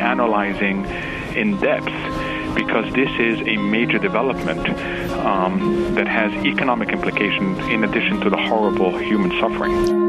analyzing in depth, because this is a major development that has economic implications in addition to the horrible human suffering.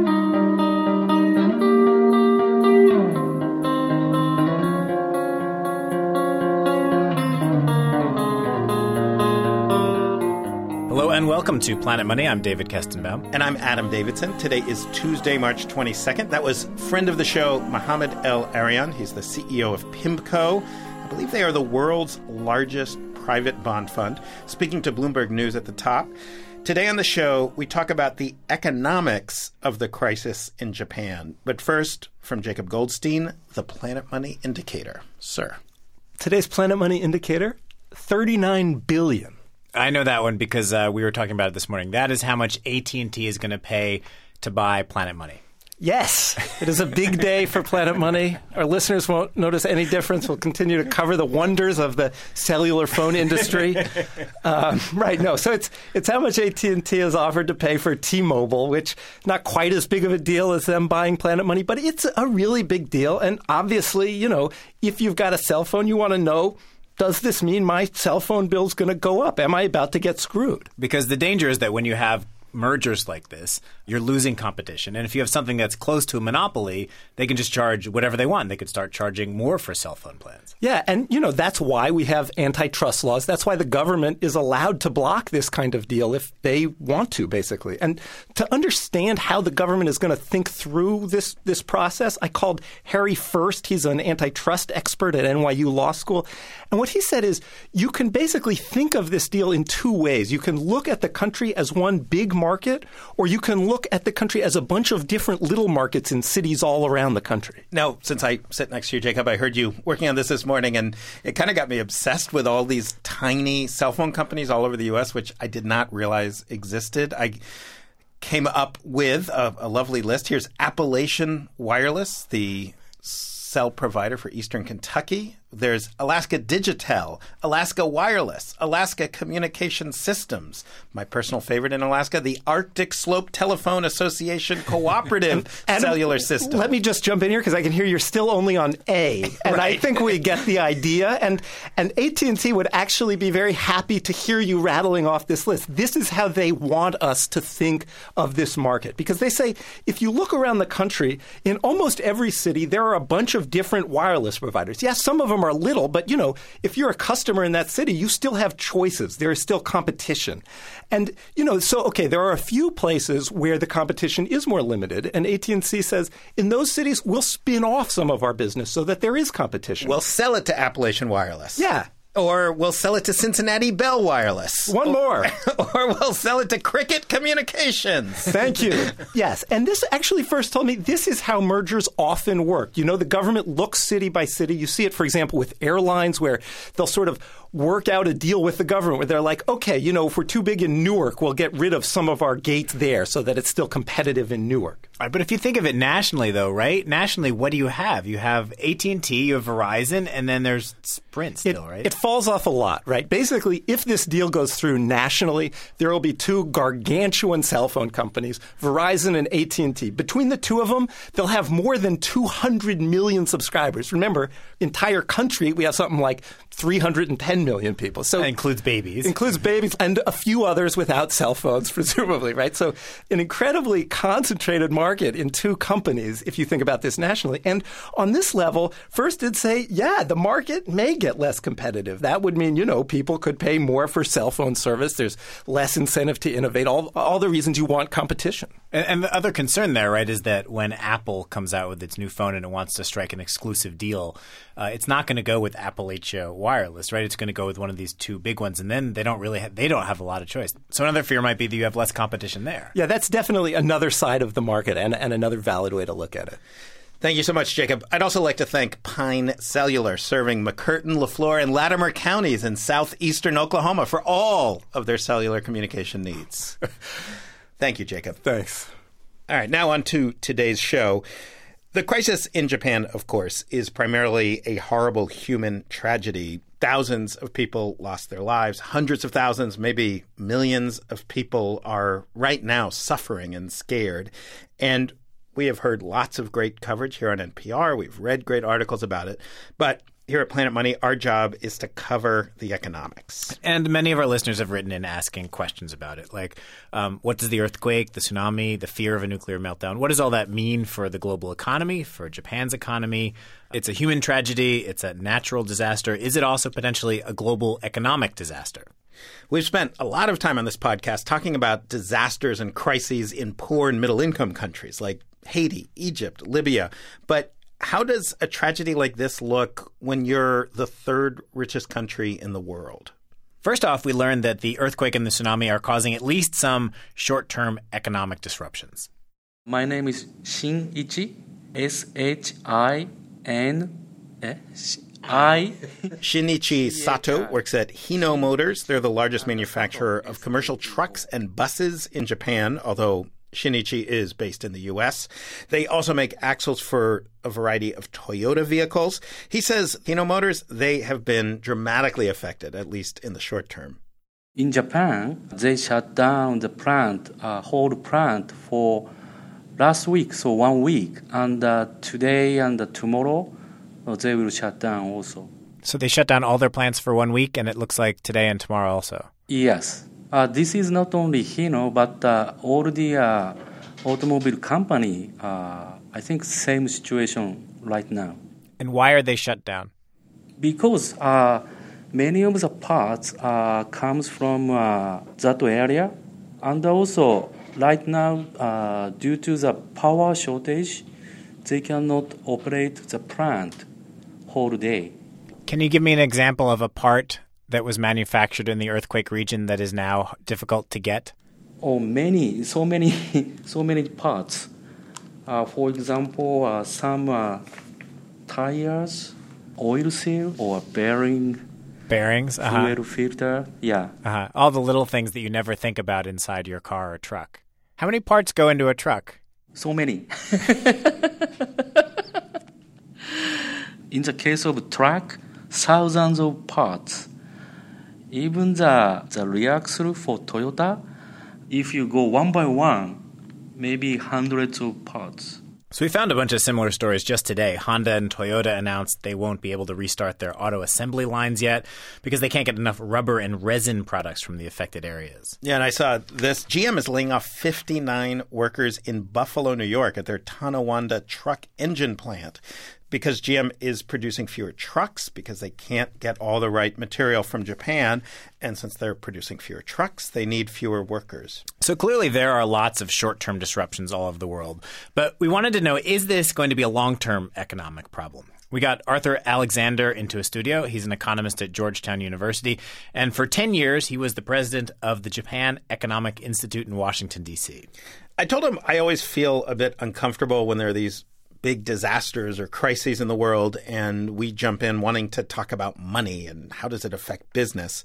Welcome to Planet Money. I'm David Kestenbaum. And I'm Adam Davidson. Today is Tuesday, March 22nd. That was friend of the show, Mohamed El-Erian. He's the CEO of PIMCO. I believe they are the world's largest private bond fund. Speaking to Bloomberg News at the top. Today on the show, we talk about the economics of the crisis in Japan. But first, from Jacob Goldstein, the Planet Money Indicator. Sir. Today's Planet Money Indicator, $39 billion. I know that one because we were talking about it this morning. That is how much AT&T is going to pay to buy Planet Money. Yes. It is a big day for Planet Money. Our listeners won't notice any difference. We'll continue to cover the wonders of the cellular phone industry. Right. No. So it's how much AT&T has offered to pay for T-Mobile, which not quite as big of a deal as them buying Planet Money, but it's a really big deal. And obviously, you know, if you've got a cell phone, you want to know, does this mean my cell phone bill's going to go up? Am I about to get screwed? Because the danger is that when you have mergers like this, you're losing competition. And if you have something that's close to a monopoly, they can just charge whatever they want. They could start charging more for cell phone plans. Yeah. And, you know, that's why we have antitrust laws. That's why the government is allowed to block this kind of deal if they want to, basically. And to understand how the government is going to think through this process, I called Harry First. He's an antitrust expert at NYU Law School. And what he said is you can basically think of this deal in two ways. You can look at the country as one big market, or you can look at the country as a bunch of different little markets in cities all around the country. Now, since I sit next to you, Jacob, I heard you working on this morning, and it kind of got me obsessed with all these tiny cell phone companies all over the U.S., which I did not realize existed. I came up with a lovely list. Here's Appalachian Wireless, the cell provider for Eastern Kentucky. There's Alaska Digital, Alaska Wireless, Alaska Communication Systems. My personal favorite in Alaska, the Arctic Slope Telephone Association Cooperative Cellular System. Let me just jump in here because I can hear you're still only on A. And right. I think we get the idea. And AT&T would actually be very happy to hear you rattling off this list. This is how they want us to think of this market. Because they say if you look around the country, in almost every city, there are a bunch of different wireless providers. Yes, some of them are little, but, you know, if you're a customer in that city, you still have choices. There is still competition. And, you know, so, okay, there are a few places where the competition is more limited. And AT&T says, in those cities, we'll spin off some of our business so that there is competition. We'll sell it to Appalachian Wireless. Yeah. Or we'll sell it to Cincinnati Bell Wireless. One more. Or we'll sell it to Cricket Communications. Thank you. Yes. And this actually first told me this is how mergers often work. You know, the government looks city by city. You see it, for example, with airlines where they'll sort of work out a deal with the government where they're like, okay, you know, if we're too big in Newark, we'll get rid of some of our gates there so that it's still competitive in Newark. All right, but if you think of it nationally, though, right? Nationally, what do you have? You have AT&T, you have Verizon, and then there's Sprint still, right? It falls off a lot, right? Basically, if this deal goes through nationally, there will be two gargantuan cell phone companies, Verizon and AT&T. Between the two of them, they'll have more than 200 million subscribers. Remember, entire country, we have something like 310 million people. So that includes babies. Includes babies and a few others without cell phones, presumably, right? So an incredibly concentrated market in two companies, if you think about this nationally. And on this level, First did say, yeah, the market may get less competitive. That would mean, you know, people could pay more for cell phone service. There's less incentive to innovate, all the reasons you want competition. And the other concern there, right, is that when Apple comes out with its new phone and it wants to strike an exclusive deal, it's not going to go with Appalachia Wireless, right? It's going to go with one of these two big ones, and then they don't really have a lot of choice. So another fear might be that you have less competition there. Yeah, that's definitely another side of the market and another valid way to look at it. Thank you so much, Jacob. I'd also like to thank Pine Cellular, serving McCurtain, LaFleur, and Latimer counties in southeastern Oklahoma for all of their cellular communication needs. Thank you, Jacob. Thanks. All right, now on to today's show. The crisis in Japan, of course, is primarily a horrible human tragedy. Thousands of people lost their lives. Hundreds of thousands, maybe millions of people are right now suffering and scared. And We have heard lots of great coverage here on NPR. We've read great articles about it. But here at Planet Money, our job is to cover the economics. And many of our listeners have written in asking questions about it, like what does the earthquake, the tsunami, the fear of a nuclear meltdown, what does all that mean for the global economy, for Japan's economy? It's a human tragedy. It's a natural disaster. Is it also potentially a global economic disaster? We've spent a lot of time on this podcast talking about disasters and crises in poor and middle-income countries like Haiti, Egypt, Libya. But how does a tragedy like this look when you're the third richest country in the world? First off, we learned that the earthquake and the tsunami are causing at least some short-term economic disruptions. My name is Shinichi, Shinichi Sato works at Hino Motors. They're the largest manufacturer of commercial trucks and buses in Japan, although Shinichi is based in the U.S. They also make axles for a variety of Toyota vehicles. He says Hino Motors, they have been dramatically affected, at least in the short term. In Japan, they shut down the plant, whole plant for last week, so 1 week. And today and tomorrow, they will shut down also. So they shut down all their plants for 1 week, and it looks like today and tomorrow also. Yes. This is not only Hino, but all the automobile company, I think same situation right now. And why are they shut down? Because many of the parts comes from that area. And also right now, due to the power shortage, they cannot operate the plant whole day. Can you give me an example of a part that was manufactured in the earthquake region that is now difficult to get? Oh, so many parts. For example, some tires, oil seal, or bearing. Bearings, fuel filter, yeah. All the little things that you never think about inside your car or truck. How many parts go into a truck? So many. In the case of truck, thousands of parts. Even the rear axle for Toyota, if you go one by one, maybe hundreds of parts. So we found a bunch of similar stories just today. Honda and Toyota announced they won't be able to restart their auto assembly lines yet because they can't get enough rubber and resin products from the affected areas. Yeah, and I saw this. GM is laying off 59 workers in Buffalo, New York at their Tonawanda truck engine plant because GM is producing fewer trucks because they can't get all the right material from Japan. And since they're producing fewer trucks, they need fewer workers. So clearly there are lots of short-term disruptions all over the world. But we wanted to know, is this going to be a long-term economic problem? We got Arthur Alexander into a studio. He's an economist at Georgetown University. And for 10 years, he was the president of the Japan Economic Institute in Washington, D.C. I told him I always feel a bit uncomfortable when there are these big disasters or crises in the world, and we jump in wanting to talk about money and how does it affect business.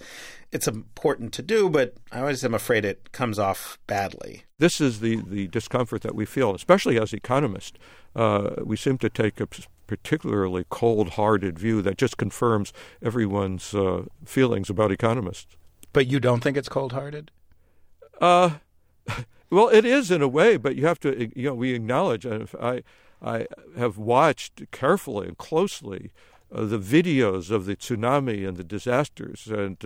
It's important to do, but I always am afraid it comes off badly. This is the discomfort that we feel, especially as economists. We seem to take a particularly cold-hearted view that just confirms everyone's feelings about economists. But you don't think it's cold-hearted? Well, it is in a way, but you have to, we acknowledge, and I have watched carefully and closely the videos of the tsunami and the disasters. And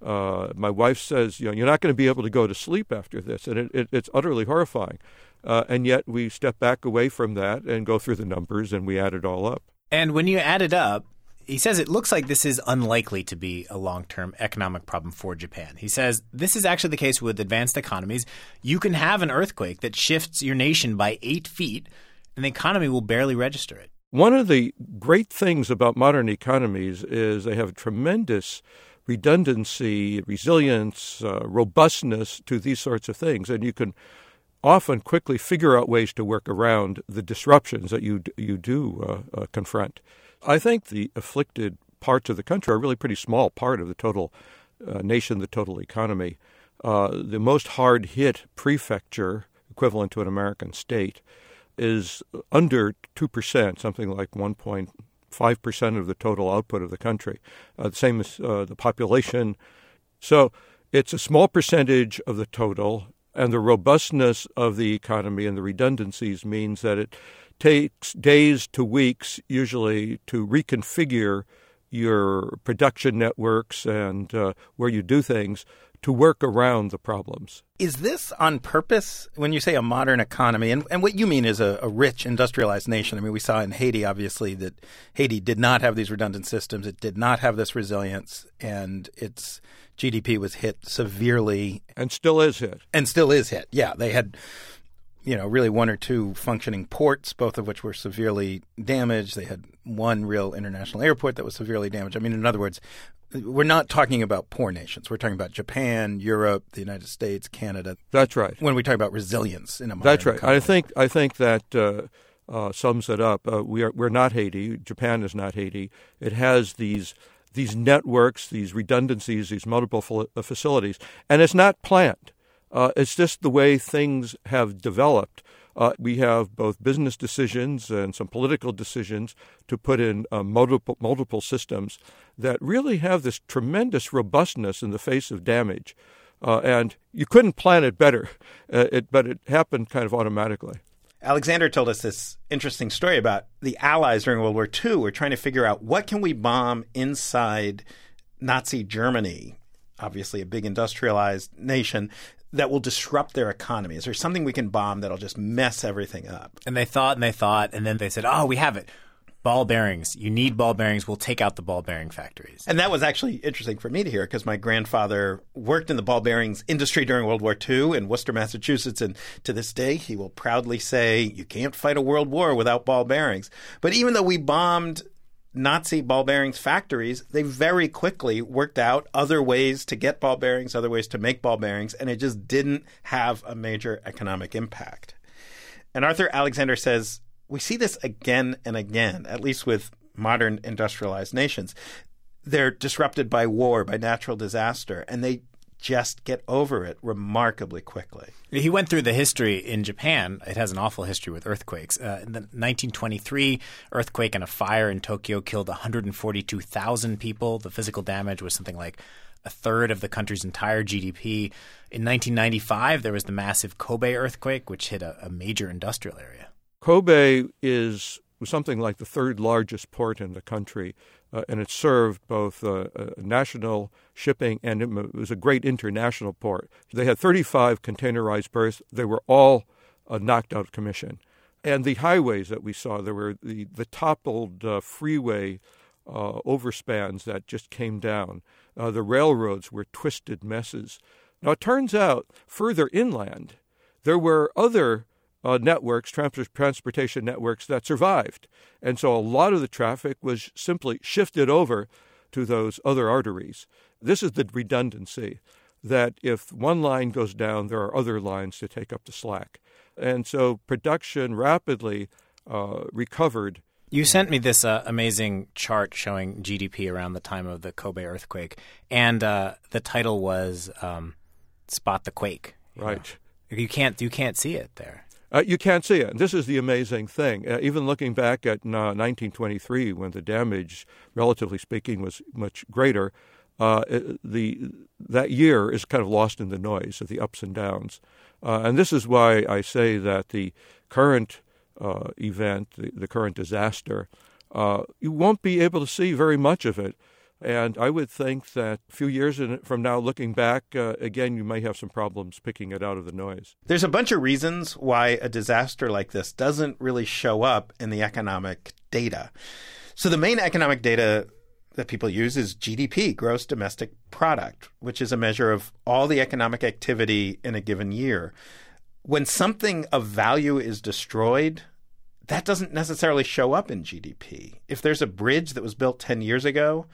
my wife says, you're not going to be able to go to sleep after this. And it's utterly horrifying. And yet we step back away from that and go through the numbers and we add it all up. And when you add it up, he says it looks like this is unlikely to be a long-term economic problem for Japan. He says this is actually the case with advanced economies. You can have an earthquake that shifts your nation by 8 feet, and the economy will barely register it. One of the great things about modern economies is they have tremendous redundancy, resilience, robustness to these sorts of things. And you can often quickly figure out ways to work around the disruptions that you do confront. I think the afflicted parts of the country are really pretty small part of the total nation, the total economy. The most hard-hit prefecture, equivalent to an American state, is under 2%, something like 1.5% of the total output of the country, the same as the population. So it's a small percentage of the total, And the robustness of the economy and the redundancies means that it takes days to weeks, usually, to reconfigure your production networks and where you do things to work around the problems. Is this on purpose? When you say a modern economy, and what you mean is a rich, industrialized nation. I mean, we saw in Haiti, obviously, that Haiti did not have these redundant systems. It did not have this resilience, and its GDP was hit severely. And still is hit. Yeah, they had, you know, really one or two functioning ports, both of which were severely damaged. They had one real international airport that was severely damaged. I mean, in other words, we're not talking about poor nations. We're talking about Japan, Europe, the United States, Canada. That's right. When we talk about resilience in a modern economy. That's right. I think that sums it up. We're not Haiti. Japan is not Haiti. It has these networks, these redundancies, these multiple facilities, and it's not planned. It's just the way things have developed. We have both business decisions and some political decisions to put in multiple systems that really have this tremendous robustness in the face of damage. And you couldn't plan it better, but it happened kind of automatically. Alexander told us this interesting story about the Allies during World War II were trying to figure out what can we bomb inside Nazi Germany, obviously a big industrialized nation, that will disrupt their economy? Is there something we can bomb that'll just mess everything up? And they thought and they thought, and then they said, oh, we have it. Ball bearings. You need ball bearings. We'll take out the ball bearing factories. And that was actually interesting for me to hear because my grandfather worked in the ball bearings industry during World War II in Worcester, Massachusetts. And to this day, he will proudly say, you can't fight a world war without ball bearings. But even though we bombed Nazi ball bearings factories, they very quickly worked out other ways to get ball bearings, other ways to make ball bearings, and it just didn't have a major economic impact. And Arthur Alexander says, we see this again and again, at least with modern industrialized nations. They're disrupted by war, by natural disaster, and they just get over it remarkably quickly. He went through the history in Japan. It has an awful history with earthquakes. In the 1923 earthquake and a fire in Tokyo killed 142,000 people. The physical damage was something like a third of the country's entire GDP. In 1995, there was the massive Kobe earthquake, which hit a major industrial area. Kobe is something like the third largest port in the country. And it served both national shipping and it was a great international port. They had 35 containerized berths. They were all knocked out of commission. And the highways that we saw, there were the toppled freeway overspans that just came down. The railroads were twisted messes. Now, it turns out further inland, there were other networks, transportation networks that survived. And so a lot of the traffic was simply shifted over to those other arteries. This is the redundancy that if one line goes down, there are other lines to take up the slack. And so production rapidly recovered. You sent me this amazing chart showing GDP around the time of the Kobe earthquake. And the title was Spot the Quake. Right. You can't see it there. You can't see it. And this is the amazing thing. Even looking back at 1923, when the damage, relatively speaking, was much greater, that year is kind of lost in the noise of the ups and downs. And this is why I say that the current event, the current disaster, you won't be able to see very much of it. And I would think that a few years from now, looking back, again, you may have some problems picking it out of the noise. There's a bunch of reasons why a disaster like this doesn't really show up in the economic data. So the main economic data that people use is GDP, gross domestic product, which is a measure of all the economic activity in a given year. When something of value is destroyed, that doesn't necessarily show up in GDP. If there's a bridge that was built 10 years ago,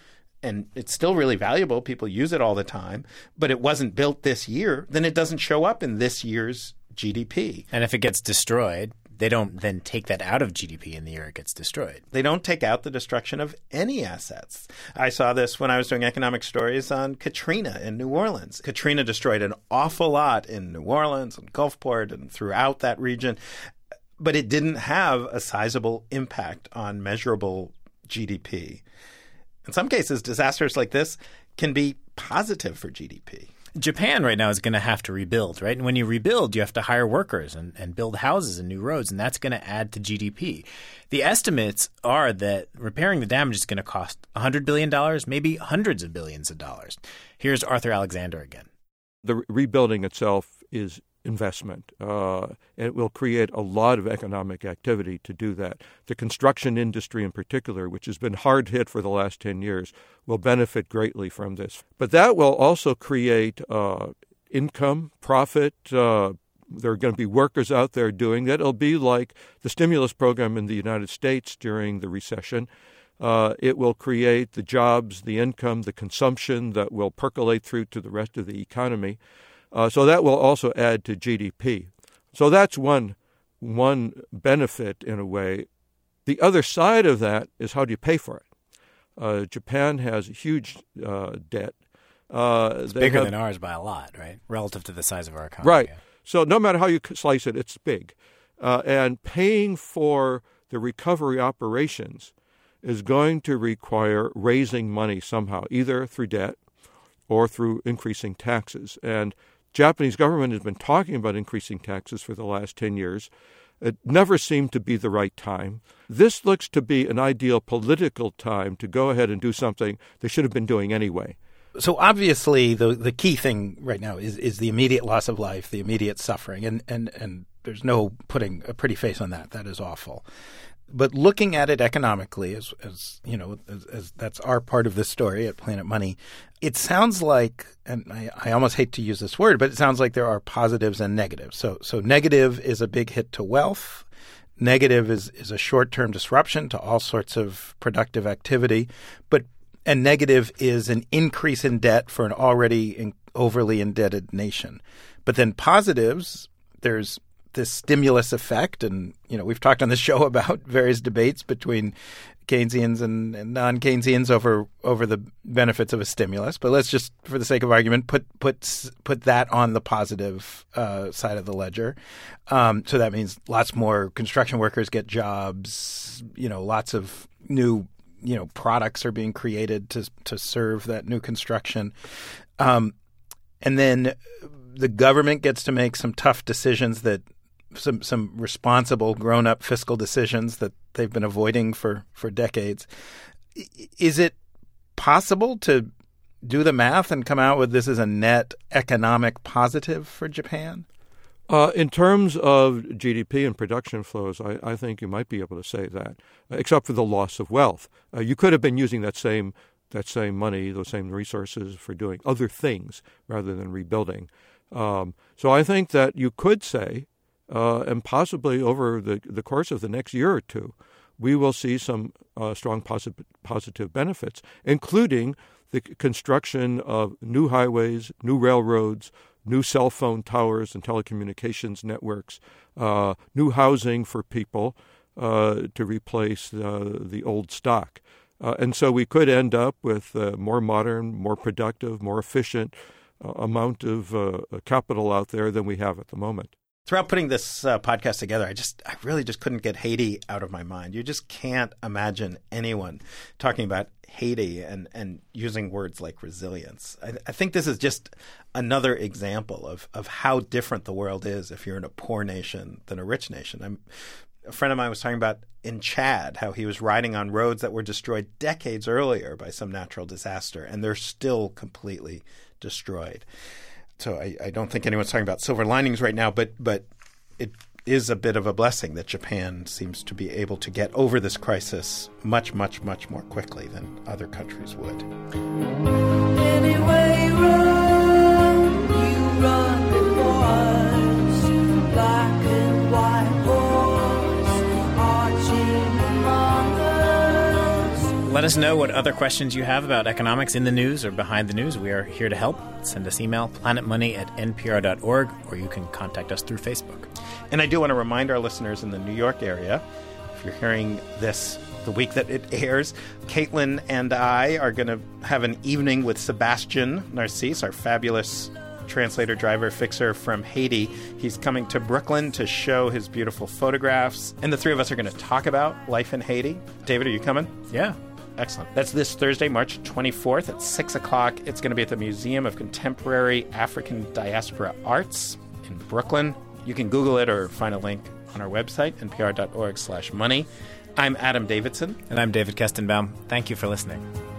and it's still really valuable, people use it all the time, but it wasn't built this year, then it doesn't show up in this year's GDP. And if it gets destroyed, they don't then take that out of GDP in the year it gets destroyed. They don't take out the destruction of any assets. I saw this when I was doing economic stories on Katrina in New Orleans. Katrina destroyed an awful lot in New Orleans and Gulfport and throughout that region, but it didn't have a sizable impact on measurable GDP. In some cases, disasters like this can be positive for GDP. Japan right now is going to have to rebuild, right? And when you rebuild, you have to hire workers and build houses and new roads, and that's going to add to GDP. The estimates are that repairing the damage is going to cost $100 billion, maybe hundreds of billions of dollars. Here's Arthur Alexander again. The rebuilding itself is investment. It will create a lot of economic activity to do that. The construction industry in particular, which has been hard hit for the last 10 years, will benefit greatly from this. But that will also create income, profit. There are going to be workers out there doing that. It'll be like the stimulus program in the United States during the recession. It will create the jobs, the income, the consumption that will percolate through to the rest of the economy. So that will also add to GDP. So that's one benefit in a way. The other side of that is how do you pay for it? Japan has a huge debt. It's bigger than ours by a lot, right? Relative to the size of our economy. Right. Yeah. So no matter how you slice it, it's big. And paying for the recovery operations is going to require raising money somehow, either through debt or through increasing taxes. And Japanese government has been talking about increasing taxes for the last 10 years. It never seemed to be the right time. This looks to be an ideal political time to go ahead and do something they should have been doing anyway. So obviously the key thing right now is the immediate loss of life, the immediate suffering, and there's no putting a pretty face on that. That is awful. But looking at it economically, as that's our part of the story at Planet Money, it sounds like, and I almost hate to use this word, but it sounds like there are positives and negatives. So negative is a big hit to wealth. Negative is a short-term disruption to all sorts of productive activity. And negative is an increase in debt for an already overly indebted nation. But then positives, there's this stimulus effect. And, we've talked on the show about various debates between Keynesians and non-Keynesians over the benefits of a stimulus. But let's just, for the sake of argument, put that on the positive side of the ledger. So that means lots more construction workers get jobs, lots of new products are being created to serve that new construction. And then the government gets to make some tough decisions that some responsible grown-up fiscal decisions that they've been avoiding for decades. Is it possible to do the math and come out with this is a net economic positive for Japan? In terms of GDP and production flows, I think you might be able to say that, except for the loss of wealth. You could have been using that same money, those same resources for doing other things rather than rebuilding. So I think that you could say, and possibly over the course of the next year or two, we will see some strong positive benefits, including the construction of new highways, new railroads, new cell phone towers and telecommunications networks, new housing for people to replace the old stock. And so we could end up with a more modern, more productive, more efficient amount of capital out there than we have at the moment. Throughout putting this podcast together, I really just couldn't get Haiti out of my mind. You just can't imagine anyone talking about Haiti and using words like resilience. I think this is just another example of how different the world is if you're in a poor nation than a rich nation. A friend of mine was talking about in Chad how he was riding on roads that were destroyed decades earlier by some natural disaster, and they're still completely destroyed. So I don't think anyone's talking about silver linings right now, but it is a bit of a blessing that Japan seems to be able to get over this crisis much, much, much more quickly than other countries would. Anyway, run, you run before us, black and white horse, arching among us. Let us know what other questions you have about economics in the news or behind the news. We are here to help. Send us email, planetmoney@npr.org, or you can contact us through Facebook. And I do want to remind our listeners in the New York area, if you're hearing this the week that it airs, Caitlin and I are going to have an evening with Sebastian Narcisse, our fabulous translator, driver, fixer from Haiti. He's coming to Brooklyn to show his beautiful photographs. And the three of us are going to talk about life in Haiti. David, are you coming? Yeah. Excellent. That's this Thursday, March 24th at 6 o'clock. It's going to be at the Museum of Contemporary African Diaspora Arts in Brooklyn. You can Google it or find a link on our website, npr.org/money. I'm Adam Davidson. And I'm David Kestenbaum. Thank you for listening.